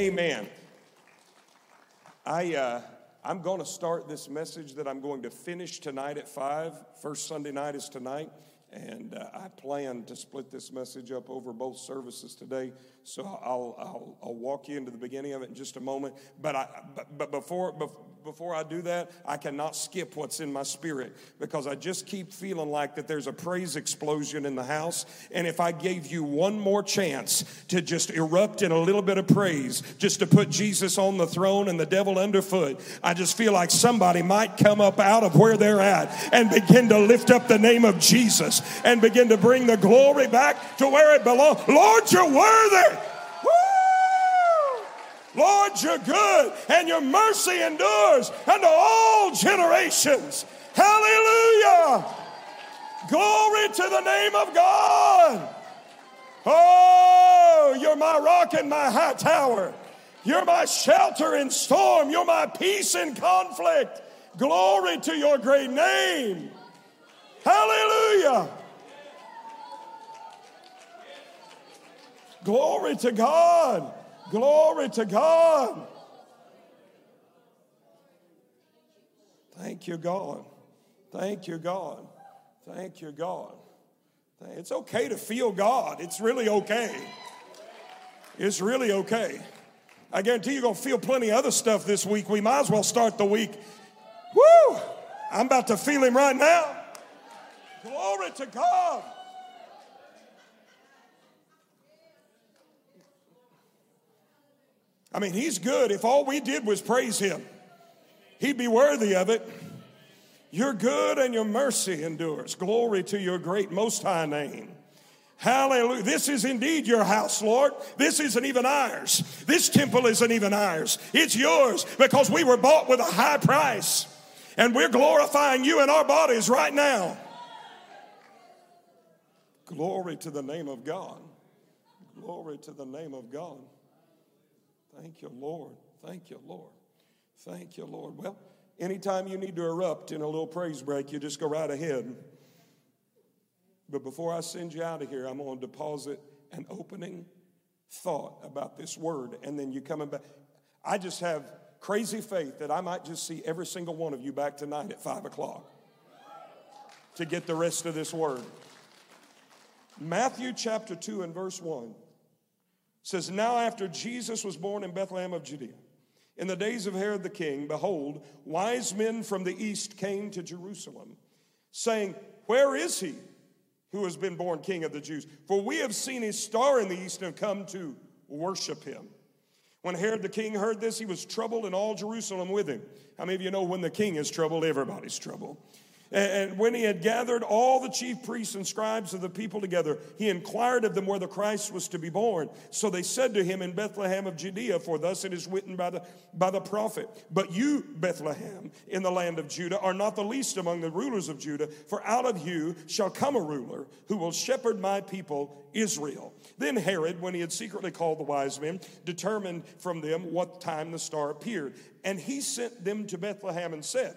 Amen. I'm going to start this message that I'm going to finish tonight at 5. First Sunday night is tonight, and I plan to split this message up over both services today. So I'll walk you into the beginning of it in just a moment. But before I do that, I cannot skip what's in my spirit, because I just keep feeling like that there's a praise explosion in the house. And if I gave you one more chance to just erupt in a little bit of praise, just to put Jesus on the throne and the devil underfoot, I just feel like somebody might come up out of where they're at and begin to lift up the name of Jesus and begin to bring the glory back to where it belongs. Lord, you're worthy. Lord, you're good, and your mercy endures unto all generations. Hallelujah. Glory to the name of God. Oh, you're my rock and my high tower. You're my shelter in storm. You're my peace in conflict. Glory to your great name. Hallelujah. Glory to God. Glory to God. Thank you, God. Thank you, God. Thank you, God. It's okay to feel God. It's really okay. It's really okay. I guarantee you're going to feel plenty of other stuff this week. We might as well start the week. Woo! I'm about to feel him right now. Glory to God. I mean, he's good. If all we did was praise him, he'd be worthy of it. You're good and your mercy endures. Glory to your great most high name. Hallelujah. This is indeed your house, Lord. This isn't even ours. This temple isn't even ours. It's yours, because we were bought with a high price. And we're glorifying you in our bodies right now. Glory to the name of God. Glory to the name of God. Thank you, Lord. Thank you, Lord. Thank you, Lord. Well, anytime you need to erupt in a little praise break, you just go right ahead. But before I send you out of here, I'm going to deposit an opening thought about this word, and then you coming back. I just have crazy faith that I might just see every single one of you back tonight at 5 o'clock to get the rest of this word. Matthew chapter 2 and verse 1. Says, now after Jesus was born in Bethlehem of Judea, in the days of Herod the king, behold, wise men from the east came to Jerusalem, saying, where is he who has been born king of the Jews? For we have seen his star in the east and have come to worship him. When Herod the king heard this, he was troubled, and all Jerusalem with him. How many of you know when the king is troubled, everybody's troubled? And when he had gathered all the chief priests and scribes of the people together, he inquired of them where the Christ was to be born. So they said to him, in Bethlehem of Judea, for thus it is written by the prophet, but you, Bethlehem, in the land of Judah, are not the least among the rulers of Judah, for out of you shall come a ruler who will shepherd my people Israel. Then Herod, when he had secretly called the wise men, determined from them what time the star appeared. And he sent them to Bethlehem and said,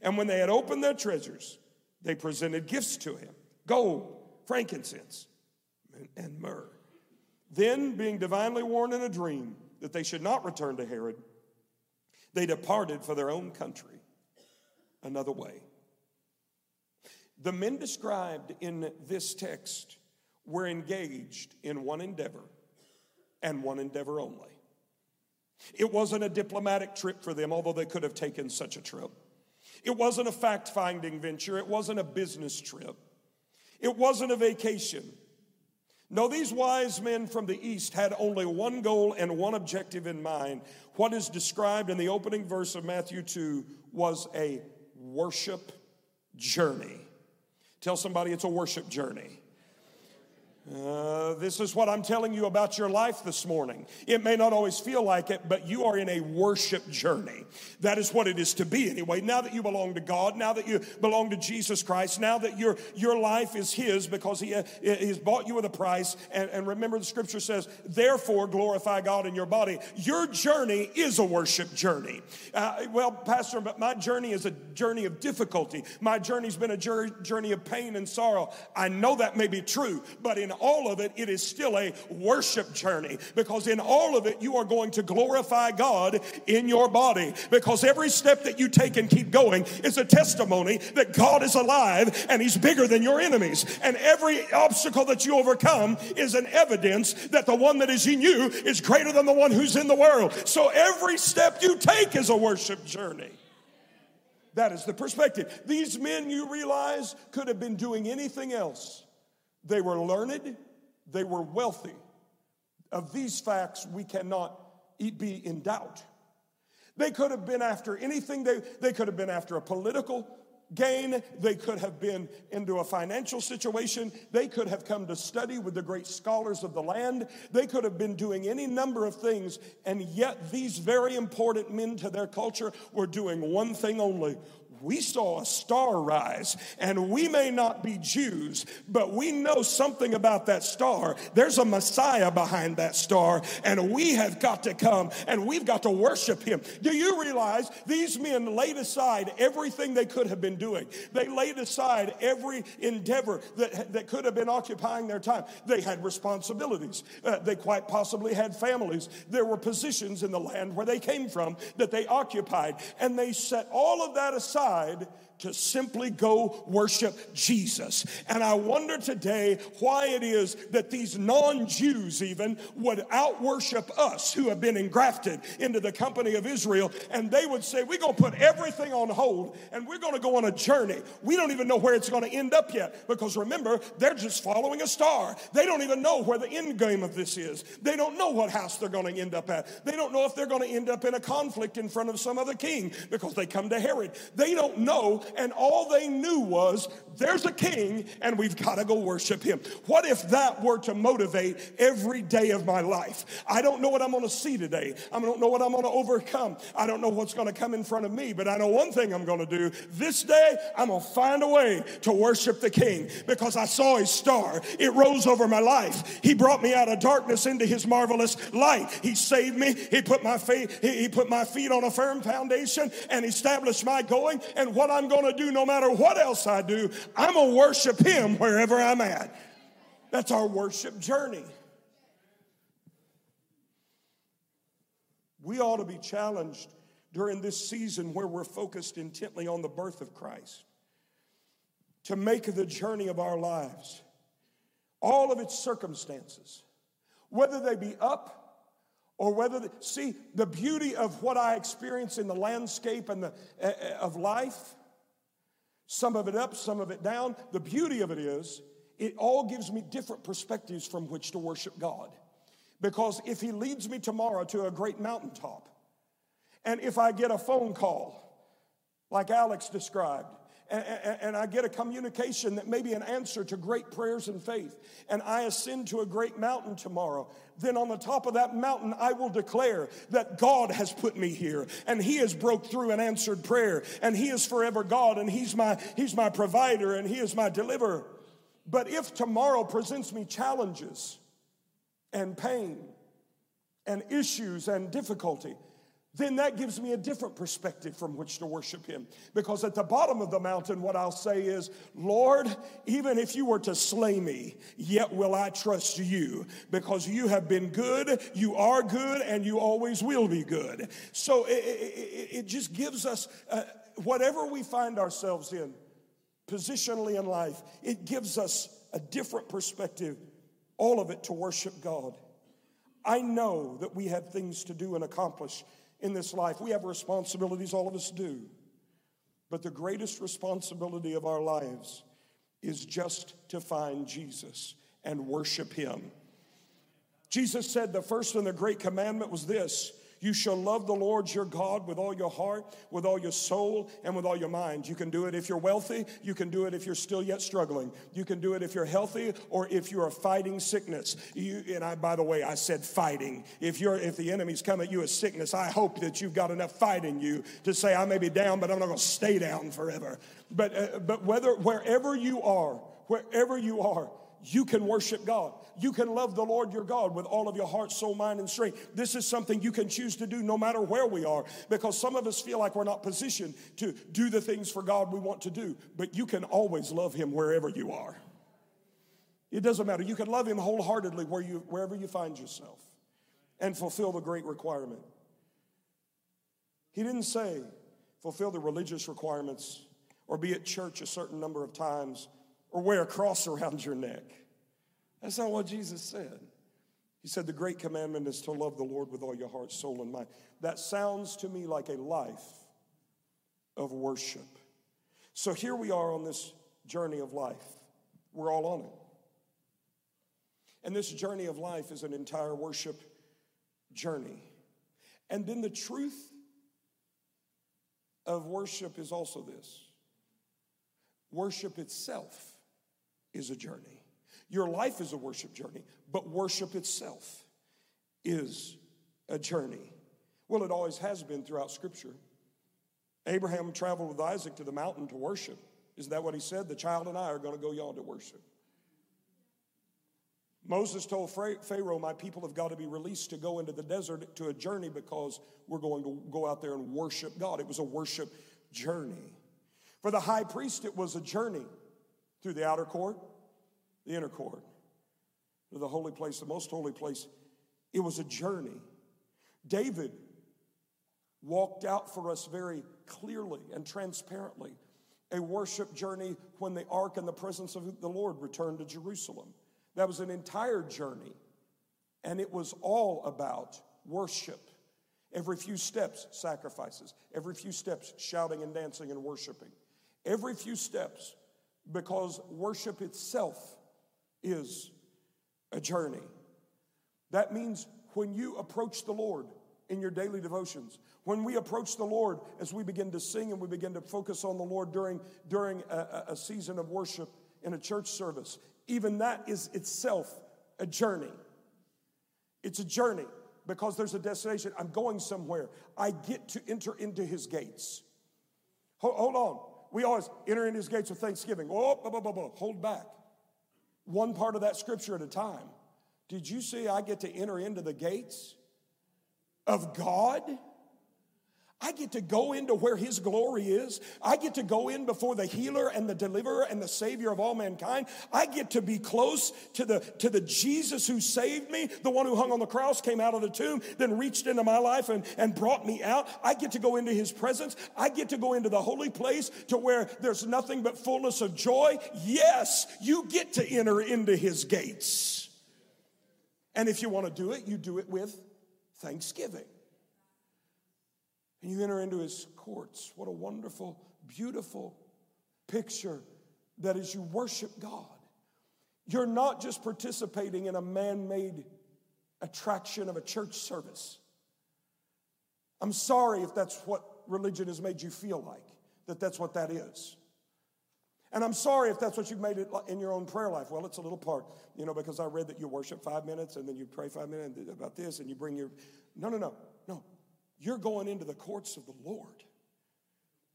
And when they had opened their treasures, they presented gifts to him, gold, frankincense, and myrrh. Then, being divinely warned in a dream that they should not return to Herod, they departed for their own country another way. The men described in this text were engaged in one endeavor, and one endeavor only. It wasn't a diplomatic trip for them, although they could have taken such a trip. It wasn't a fact-finding venture. It wasn't a business trip. It wasn't a vacation. No, these wise men from the east had only one goal and one objective in mind. What is described in the opening verse of Matthew 2 was a worship journey. Tell somebody it's a worship journey. This is what I'm telling you about your life this morning. It may not always feel like it, but you are in a worship journey. That is what it is to be anyway. Now that you belong to God, now that you belong to Jesus Christ, now that your life is His because He has bought you with a price. And remember the Scripture says, therefore glorify God in your body. Your journey is a worship journey. Well, Pastor, but my journey is a journey of difficulty. My journey's been a journey of pain and sorrow. I know that may be true, but in all of it, it is still a worship journey, because in all of it, you are going to glorify God in your body, because every step that you take and keep going is a testimony that God is alive and He's bigger than your enemies. And every obstacle that you overcome is an evidence that the one that is in you is greater than the one who's in the world. So every step you take is a worship journey. That is the perspective. These men, you realize, could have been doing anything else. They were learned. They were wealthy. Of these facts, we cannot be in doubt. They could have been after anything. They could have been after a political gain. They could have been into a financial situation. They could have come to study with the great scholars of the land. They could have been doing any number of things, and yet these very important men to their culture were doing one thing only. We saw a star rise, and we may not be Jews, but we know something about that star. There's a Messiah behind that star, and we have got to come, and we've got to worship Him. Do you realize these men laid aside everything they could have been doing? They laid aside every endeavor that could have been occupying their time. They had responsibilities. They quite possibly had families. There were positions in the land where they came from that they occupied, and they set all of that aside to simply go worship Jesus. And I wonder today why it is that these non-Jews even would out-worship us who have been engrafted into the company of Israel, and they would say, we're going to put everything on hold, and we're going to go on a journey. We don't even know where it's going to end up yet, because remember, they're just following a star. They don't even know where the end game of this is. They don't know what house they're going to end up at. They don't know if they're going to end up in a conflict in front of some other king, because they come to Herod. They don't know, and all they knew was there's a king and we've got to go worship Him. What if that were to motivate every day of my life? I don't know what I'm going to see today. I don't know what I'm going to overcome. I don't know what's going to come in front of me, but I know one thing I'm going to do. This day, I'm going to find a way to worship the King, because I saw His star. It rose over my life. He brought me out of darkness into His marvelous light. He saved me. He put my faith, He put my feet on a firm foundation and established my going, and what I'm going to do, no matter what else I do, I'm going to worship Him wherever I'm at. That's our worship journey. We ought to be challenged during this season where we're focused intently on the birth of Christ to make the journey of our lives, all of its circumstances, whether they be up, or whether, see, the beauty of what I experience in the landscape and of life, some of it up, some of it down, the beauty of it is, it all gives me different perspectives from which to worship God. Because if He leads me tomorrow to a great mountaintop, and if I get a phone call, like Alex described, and I get a communication that may be an answer to great prayers and faith, and I ascend to a great mountain tomorrow, then on the top of that mountain, I will declare that God has put me here, and He has broke through and answered prayer, and He is forever God, and He's my provider, and He is my deliverer. But if tomorrow presents me challenges and pain and issues and difficulty, then that gives me a different perspective from which to worship Him. Because at the bottom of the mountain, what I'll say is, Lord, even if You were to slay me, yet will I trust You, because You have been good, You are good, and You always will be good. So it just gives us, whatever we find ourselves in, positionally in life, it gives us a different perspective, all of it to worship God. I know that we have things to do and accomplish in this life. We have responsibilities, all of us do. But the greatest responsibility of our lives is just to find Jesus and worship Him. Jesus said the first and the great commandment was this: You shall love the Lord your God with all your heart, with all your soul, and with all your mind. You can do it if you're wealthy. You can do it if you're still yet struggling. You can do it if you're healthy or if you are fighting sickness. By the way, I said fighting. If the enemy's come at you as sickness, I hope that you've got enough fight in you to say, I may be down, but I'm not going to stay down forever. But wherever you are, you can worship God. You can love the Lord your God with all of your heart, soul, mind, and strength. This is something you can choose to do no matter where we are, because some of us feel like we're not positioned to do the things for God we want to do, but you can always love him wherever you are. It doesn't matter. You can love him wholeheartedly wherever you find yourself and fulfill the great requirement. He didn't say fulfill the religious requirements or be at church a certain number of times or wear a cross around your neck. That's not what Jesus said. He said the great commandment is to love the Lord with all your heart, soul, and mind. That sounds to me like a life of worship. So here we are on this journey of life. We're all on it. And this journey of life is an entire worship journey. And then the truth of worship is also this. Worship itself is a journey. Your life is a worship journey, but worship itself is a journey. Well, it always has been throughout Scripture. Abraham traveled with Isaac to the mountain to worship. Isn't that what he said? The child and I are going to go yon to worship. Moses told Pharaoh, my people have got to be released to go into the desert to a journey because we're going to go out there and worship God. It was a worship journey. For the high priest, it was a journey through the outer court, the inner court, to the holy place, the most holy place. It was a journey. David walked out for us very clearly and transparently a worship journey when the ark and the presence of the Lord returned to Jerusalem. That was an entire journey, and it was all about worship. Every few steps, sacrifices. Every few steps, shouting and dancing and worshiping. Every few steps, because worship itself is a journey. That means when you approach the Lord in your daily devotions, when we approach the Lord as we begin to sing and we begin to focus on the Lord during a season of worship in a church service, even that is itself a journey. It's a journey. Because there's a destination. I'm going somewhere. I get to enter into his gates. Hold on. We always enter into his gates with thanksgiving. Oh, blah, blah, blah, blah. Hold back. One part of that scripture at a time. Did you see I get to enter into the gates of God? I get to go into where his glory is. I get to go in before the healer and the deliverer and the savior of all mankind. I get to be close to the Jesus who saved me, the one who hung on the cross, came out of the tomb, then reached into my life and brought me out. I get to go into his presence. I get to go into the holy place to where there's nothing but fullness of joy. Yes, you get to enter into his gates. And if you want to do it, you do it with thanksgiving. And you enter into his courts. What a wonderful, beautiful picture that as you worship God, you're not just participating in a man-made attraction of a church service. I'm sorry if that's what religion has made you feel like, that's what that is. And I'm sorry if that's what you've made it in your own prayer life. Well, it's a little part, because I read that you worship 5 minutes and then you pray 5 minutes about this and you bring your... No. You're going into the courts of the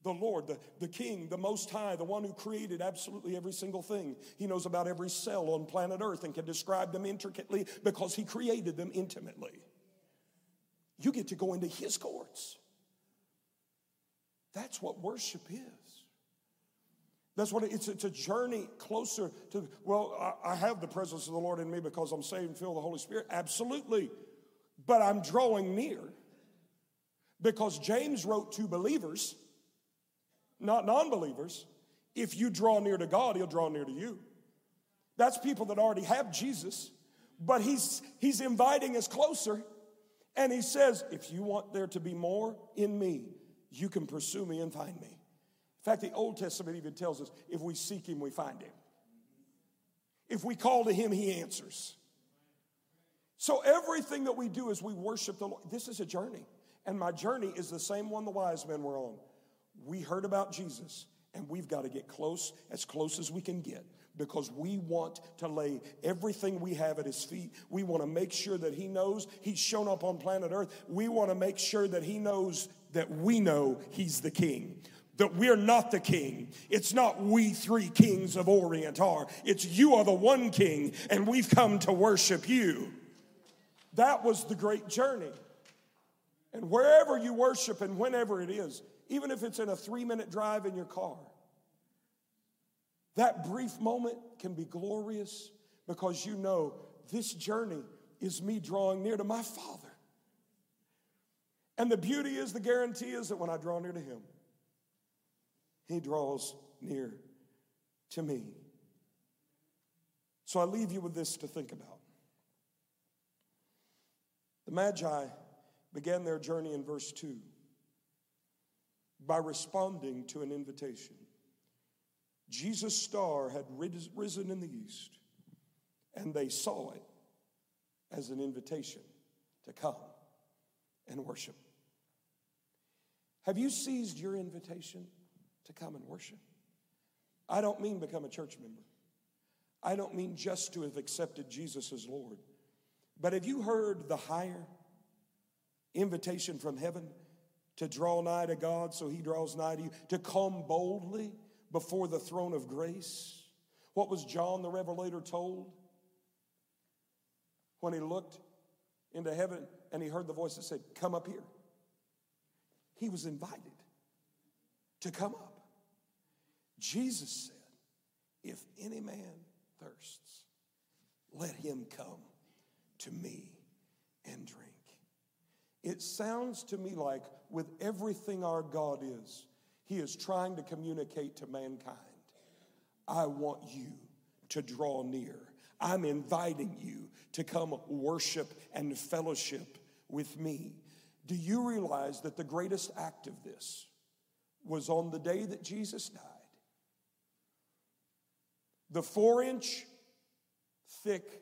Lord, the King, the Most High, the one who created absolutely every single thing. He knows about every cell on planet Earth and can describe them intricately because he created them intimately. You get to go into his courts. That's what worship is. That's what it's a journey closer to, I have the presence of the Lord in me because I'm saved and filled with the Holy Spirit. Absolutely. But I'm drawing near. Because James wrote to believers, not non-believers. If you draw near to God, he'll draw near to you. That's people that already have Jesus, but he's inviting us closer. And he says, if you want there to be more in me, you can pursue me and find me. In fact, the Old Testament even tells us, if we seek him, we find him. If we call to him, he answers. So everything that we do is we worship the Lord. This is a journey, and my journey is the same one the wise men were on. We heard about Jesus, and we've got to get close as we can get, because we want to lay everything we have at his feet. We want to make sure that he knows he's shown up on planet Earth. We want to make sure that he knows that we know he's the king, that we're not the king. It's not we three kings of Orient are. It's you are the one king, and we've come to worship you. That was the great journey. And wherever you worship and whenever it is, even if it's in a 3-minute drive in your car, that brief moment can be glorious, because you know this journey is me drawing near to my Father. And the beauty is, the guarantee is, that when I draw near to him, he draws near to me. So I leave you with this to think about. The Magi began their journey in verse 2 by responding to an invitation. Jesus' star had risen in the east, and they saw it as an invitation to come and worship. Have you seized your invitation to come and worship? I don't mean become a church member. I don't mean just to have accepted Jesus as Lord. But have you heard the higher invitation from heaven to draw nigh to God so he draws nigh to you, to come boldly before the throne of grace? What was John the Revelator told when he looked into heaven and he heard the voice that said, come up here? He was invited to come up. Jesus said, if any man thirsts, let him come to me and drink. It sounds to me like with everything our God is, he is trying to communicate to mankind, I want you to draw near. I'm inviting you to come worship and fellowship with me. Do you realize that the greatest act of this was on the day that Jesus died? The 4-inch thick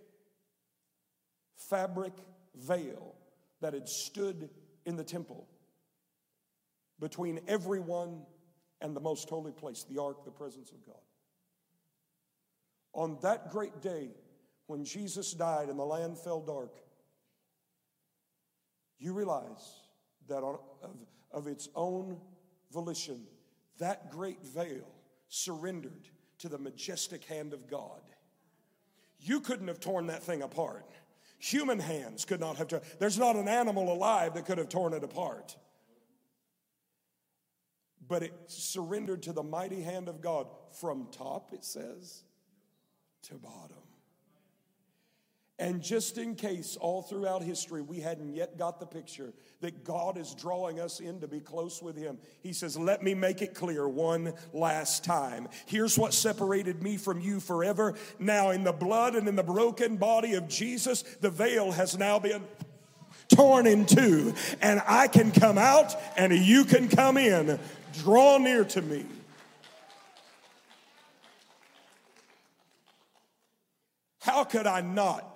fabric veil that had stood in the temple between everyone and the most holy place, the ark, the presence of God. On that great day when Jesus died and the land fell dark, you realize that of its own volition, that great veil surrendered to the majestic hand of God. You couldn't have torn that thing apart. Human hands could not have torn. There's not an animal alive that could have torn it apart. But it surrendered to the mighty hand of God from top, it says, to bottom. And just in case all throughout history we hadn't yet got the picture that God is drawing us in to be close with him, he says, let me make it clear one last time. Here's what separated me from you forever. Now in the blood and in the broken body of Jesus, the veil has now been torn in two. And I can come out and you can come in. Draw near to me. How could I not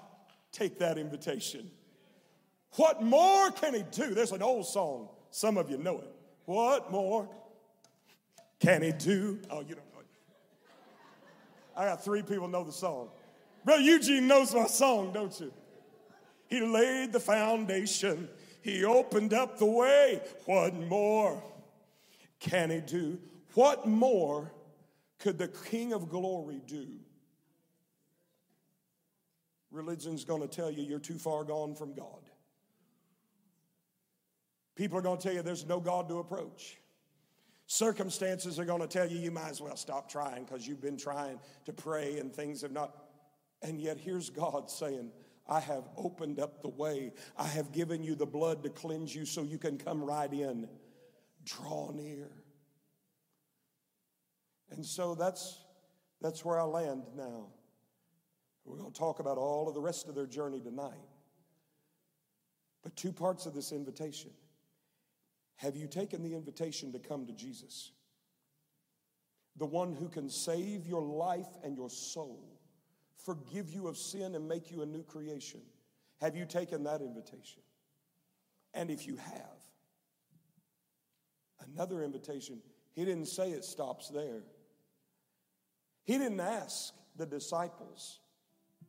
take that invitation? What more can he do? There's an old song. Some of you know it. What more can he do? Oh, you don't know it. I got 3 people know the song. Brother Eugene knows my song, don't you? He laid the foundation. He opened up the way. What more can he do? What more could the King of Glory do? Religion's going to tell you you're too far gone from God. People are going to tell you there's no God to approach. Circumstances are going to tell you you might as well stop trying because you've been trying to pray and things have not. And yet here's God saying, I have opened up the way. I have given you the blood to cleanse you so you can come right in. Draw near. And so that's where I land now. We're going to talk about all of the rest of their journey tonight. But 2 parts of this invitation. Have you taken the invitation to come to Jesus? The one who can save your life and your soul, forgive you of sin and make you a new creation, Have you taken that invitation? And if you have, another invitation. He didn't say it stops there. He didn't ask the disciples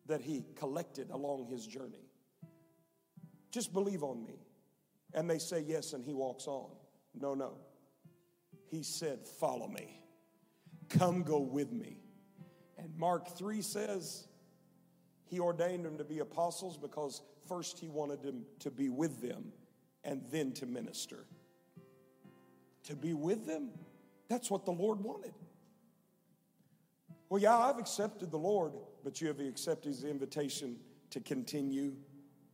that he collected along his journey, just believe on me. And they say yes, and he walks on. No. He said, follow me. Come go with me. And Mark 3 says he ordained them to be apostles because first he wanted them to be with them and then to minister. To be with them, that's what the Lord wanted. Well, yeah, I've accepted the Lord, but you have accepted his invitation to continue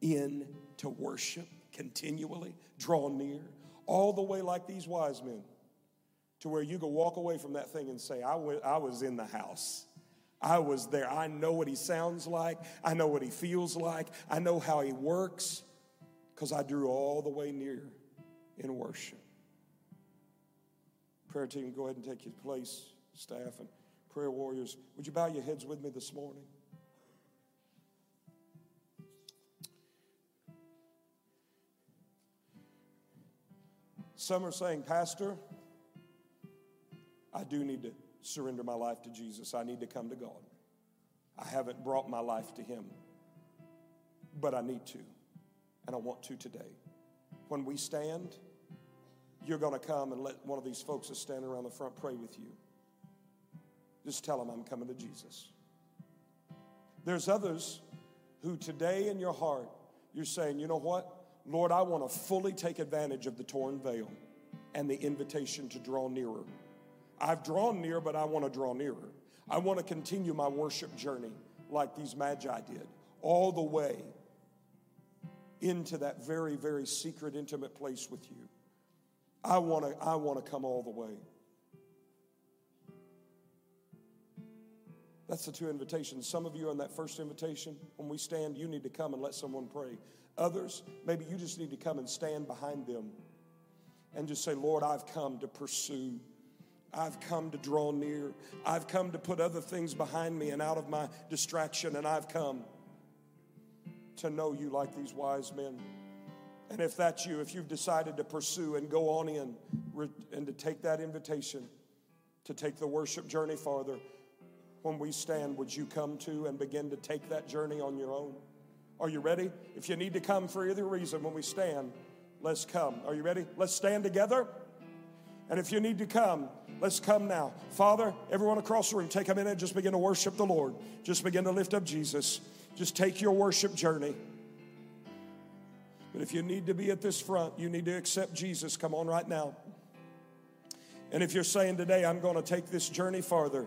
in to worship continually, draw near, all the way like these wise men, to where you can walk away from that thing and say, I was in the house. I was there. I know what he sounds like. I know what he feels like. I know how he works because I drew all the way near in worship. Prayer team, go ahead and take your place, staff and prayer warriors. Would you bow your heads with me this morning? Some are saying, Pastor, I do need to surrender my life to Jesus. I need to come to God. I haven't brought my life to him, but I need to, and I want to today. When we stand, you're going to come and let one of these folks that's standing around the front pray with you. Just tell them I'm coming to Jesus. There's others who today in your heart, you're saying, you know what? Lord, I want to fully take advantage of the torn veil and the invitation to draw nearer. I've drawn near, but I want to draw nearer. I want to continue my worship journey like these Magi did, all the way into that very, very secret, intimate place with you. I want to come all the way. That's the two invitations. Some of you on that first invitation, when we stand, you need to come and let someone pray. Others, maybe you just need to come and stand behind them and just say, Lord, I've come to pursue. I've come to draw near. I've come to put other things behind me and out of my distraction, and I've come to know you like these wise men. And if that's you, if you've decided to pursue and go on in and to take that invitation, to take the worship journey farther, when we stand, would you come to and begin to take that journey on your own? Are you ready? If you need to come for either reason, when we stand, let's come. Are you ready? Let's stand together. And if you need to come, let's come now. Father, everyone across the room, take a minute and just begin to worship the Lord. Just begin to lift up Jesus. Just take your worship journey. But if you need to be at this front, you need to accept Jesus. Come on right now. And if you're saying today, I'm going to take this journey farther,